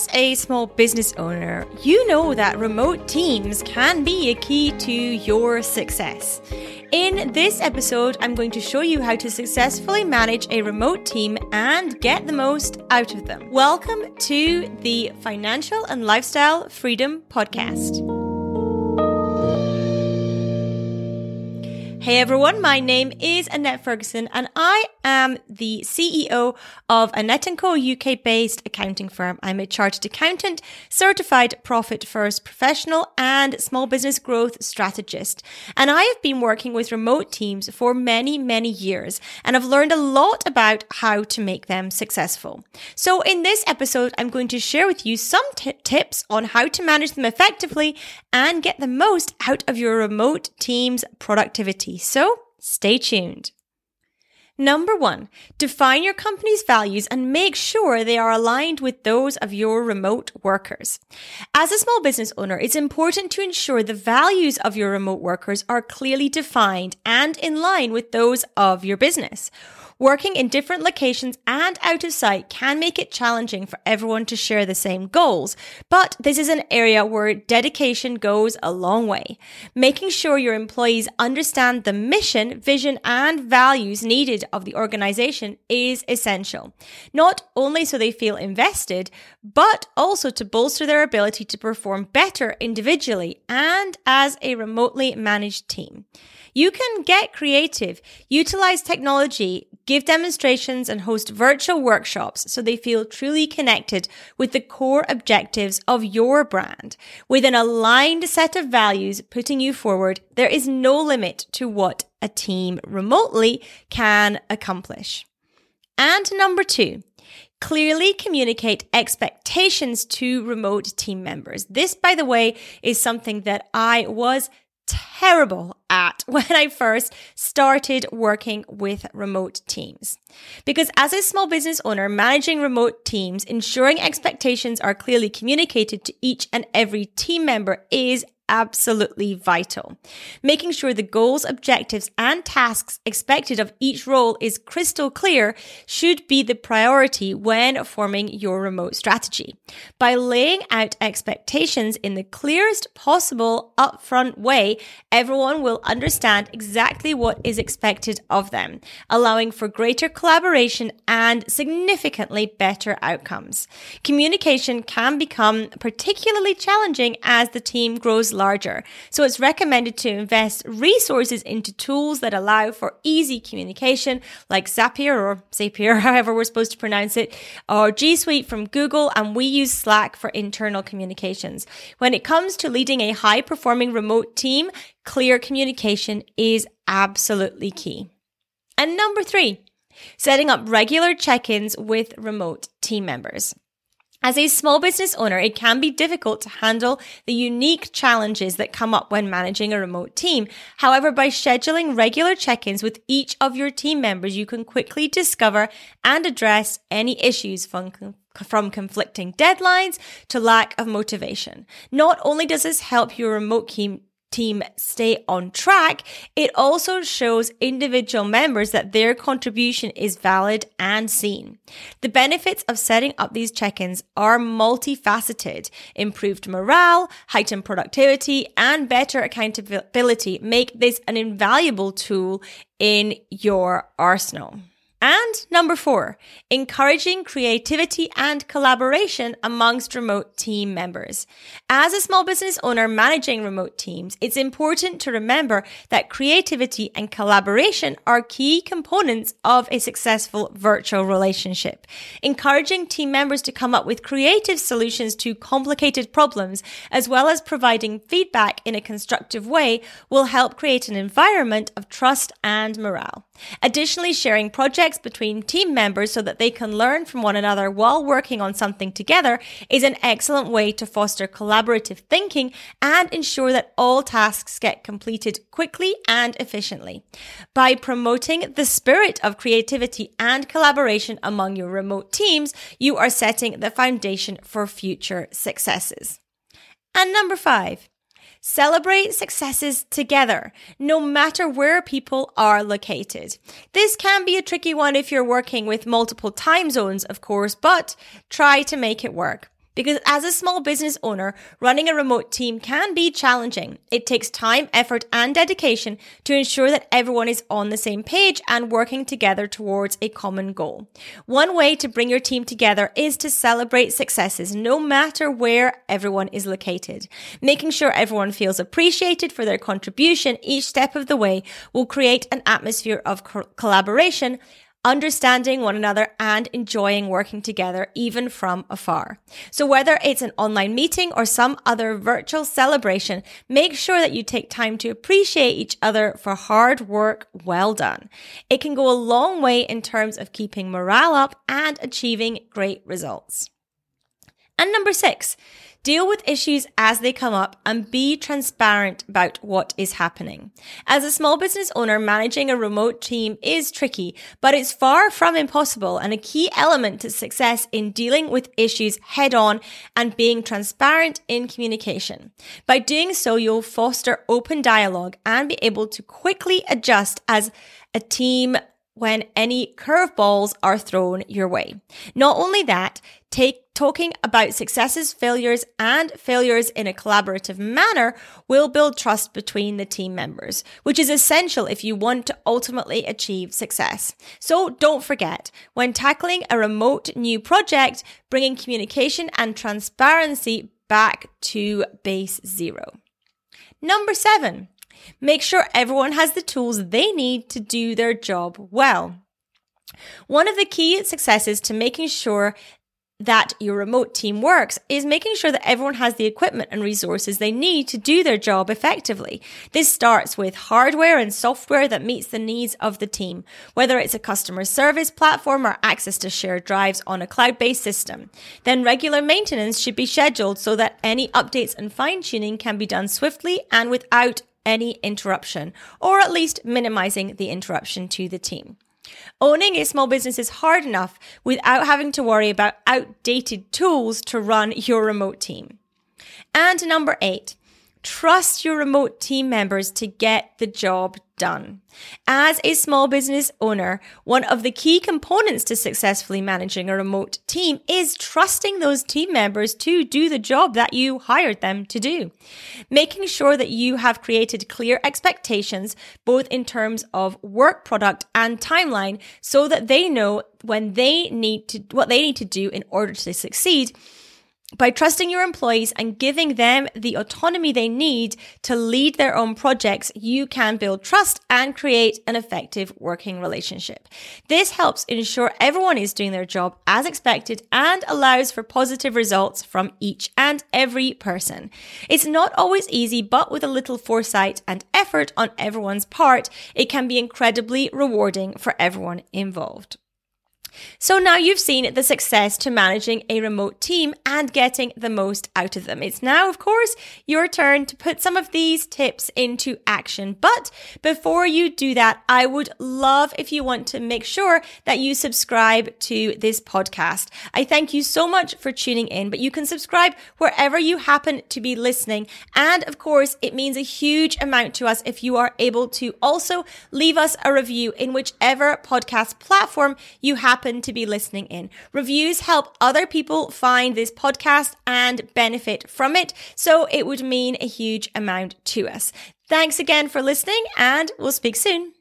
As a small business owner, you know that remote teams can be a key to your success. In this episode, I'm going to show you how to successfully manage a remote team and get the most out of them. Welcome to the Financial and Lifestyle Freedom Podcast. Hey everyone, my name is Annette Ferguson and I am the CEO of Annette & Co, UK-based accounting firm. I'm a chartered accountant, certified profit first professional and small business growth strategist. And I have been working with remote teams for many, many years and I've learned a lot about how to make them successful. So in this episode, I'm going to share with you some tips on how to manage them effectively and get the most out of your remote team's productivity. So stay tuned. Number one, define your company's values and make sure they are aligned with those of your remote workers. As a small business owner, it's important to ensure the values of your remote workers are clearly defined and in line with those of your business. Working in different locations and out of sight can make it challenging for everyone to share the same goals, but this is an area where dedication goes a long way. Making sure your employees understand the mission, vision, and values needed of the organization is essential, not only so they feel invested, but also to bolster their ability to perform better individually and as a remotely managed team. You can get creative, utilize technology, give demonstrations and host virtual workshops so they feel truly connected with the core objectives of your brand. With an aligned set of values putting you forward, there is no limit to what a team remotely can accomplish. And number two, clearly communicate expectations to remote team members. This, by the way, is something that I was terrible at when I first started working with remote teams. Because as a small business owner managing remote teams, ensuring expectations are clearly communicated to each and every team member is absolutely vital. Making sure the goals, objectives, and tasks expected of each role is crystal clear should be the priority when forming your remote strategy. By laying out expectations in the clearest possible upfront way, everyone will understand exactly what is expected of them, allowing for greater collaboration and significantly better outcomes. Communication can become particularly challenging as the team grows larger. So it's recommended to invest resources into tools that allow for easy communication like Zapier, however we're supposed to pronounce it, or G Suite from Google, and we use Slack for internal communications. When it comes to leading a high-performing remote team, clear communication is absolutely key. And number three, setting up regular check-ins with remote team members. As a small business owner, it can be difficult to handle the unique challenges that come up when managing a remote team. However, by scheduling regular check-ins with each of your team members, you can quickly discover and address any issues from conflicting deadlines to lack of motivation. Not only does this help your remote team stay on track, it also shows individual members that their contribution is valid and seen. The benefits of setting up these check-ins are multifaceted. Improved morale, heightened productivity, and better accountability make this an invaluable tool in your arsenal. And number four, encouraging creativity and collaboration amongst remote team members. As a small business owner managing remote teams, it's important to remember that creativity and collaboration are key components of a successful virtual relationship. Encouraging team members to come up with creative solutions to complicated problems, as well as providing feedback in a constructive way, will help create an environment of trust and morale. Additionally, sharing projects between team members so that they can learn from one another while working on something together is an excellent way to foster collaborative thinking and ensure that all tasks get completed quickly and efficiently. By promoting the spirit of creativity and collaboration among your remote teams, you are setting the foundation for future successes. And number five, celebrate successes together, no matter where people are located. This can be a tricky one if you're working with multiple time zones, of course, but try to make it work. because as a small business owner, running a remote team can be challenging. It takes time, effort, and dedication to ensure that everyone is on the same page and working together towards a common goal. One way to bring your team together is to celebrate successes, no matter where everyone is located. Making sure everyone feels appreciated for their contribution each step of the way will create an atmosphere of collaboration, understanding one another and enjoying working together even from afar. So whether it's an online meeting or some other virtual celebration, make sure that you take time to appreciate each other for hard work well done. It can go a long way in terms of keeping morale up and achieving great results. And number 6, deal with issues as they come up and be transparent about what is happening. As a small business owner, managing a remote team is tricky, but it's far from impossible and a key element to success in dealing with issues head on and being transparent in communication. By doing so, you'll foster open dialogue and be able to quickly adjust as a team when any curveballs are thrown your way. Not only that, talking about successes, failures in a collaborative manner will build trust between the team members, which is essential if you want to ultimately achieve success. So don't forget, when tackling a remote new project, bringing communication and transparency back to base zero. Number 7, make sure everyone has the tools they need to do their job well. One of the key successes to making sure that your remote team works is making sure that everyone has the equipment and resources they need to do their job effectively. This starts with hardware and software that meets the needs of the team, whether it's a customer service platform or access to shared drives on a cloud-based system. Then regular maintenance should be scheduled so that any updates and fine-tuning can be done swiftly and without any interruption, or at least minimizing the interruption to the team. Owning a small business is hard enough without having to worry about outdated tools to run your remote team. And number 8, trust your remote team members to get the job done. As a small business owner, one of the key components to successfully managing a remote team is trusting those team members to do the job that you hired them to do. Making sure that you have created clear expectations, both in terms of work product and timeline, so that they know what they need to do in order to succeed. By trusting your employees and giving them the autonomy they need to lead their own projects, you can build trust and create an effective working relationship. This helps ensure everyone is doing their job as expected and allows for positive results from each and every person. It's not always easy, but with a little foresight and effort on everyone's part, it can be incredibly rewarding for everyone involved. So now you've seen the success to managing a remote team and getting the most out of them. It's now, of course, your turn to put some of these tips into action. But before you do that, I would love if you want to make sure that you subscribe to this podcast. I thank you so much for tuning in, but you can subscribe wherever you happen to be listening. And of course, it means a huge amount to us if you are able to also leave us a review in whichever podcast platform you happen to be listening in. Reviews help other people find this podcast and benefit from it, so it would mean a huge amount to us. Thanks again for listening, and we'll speak soon.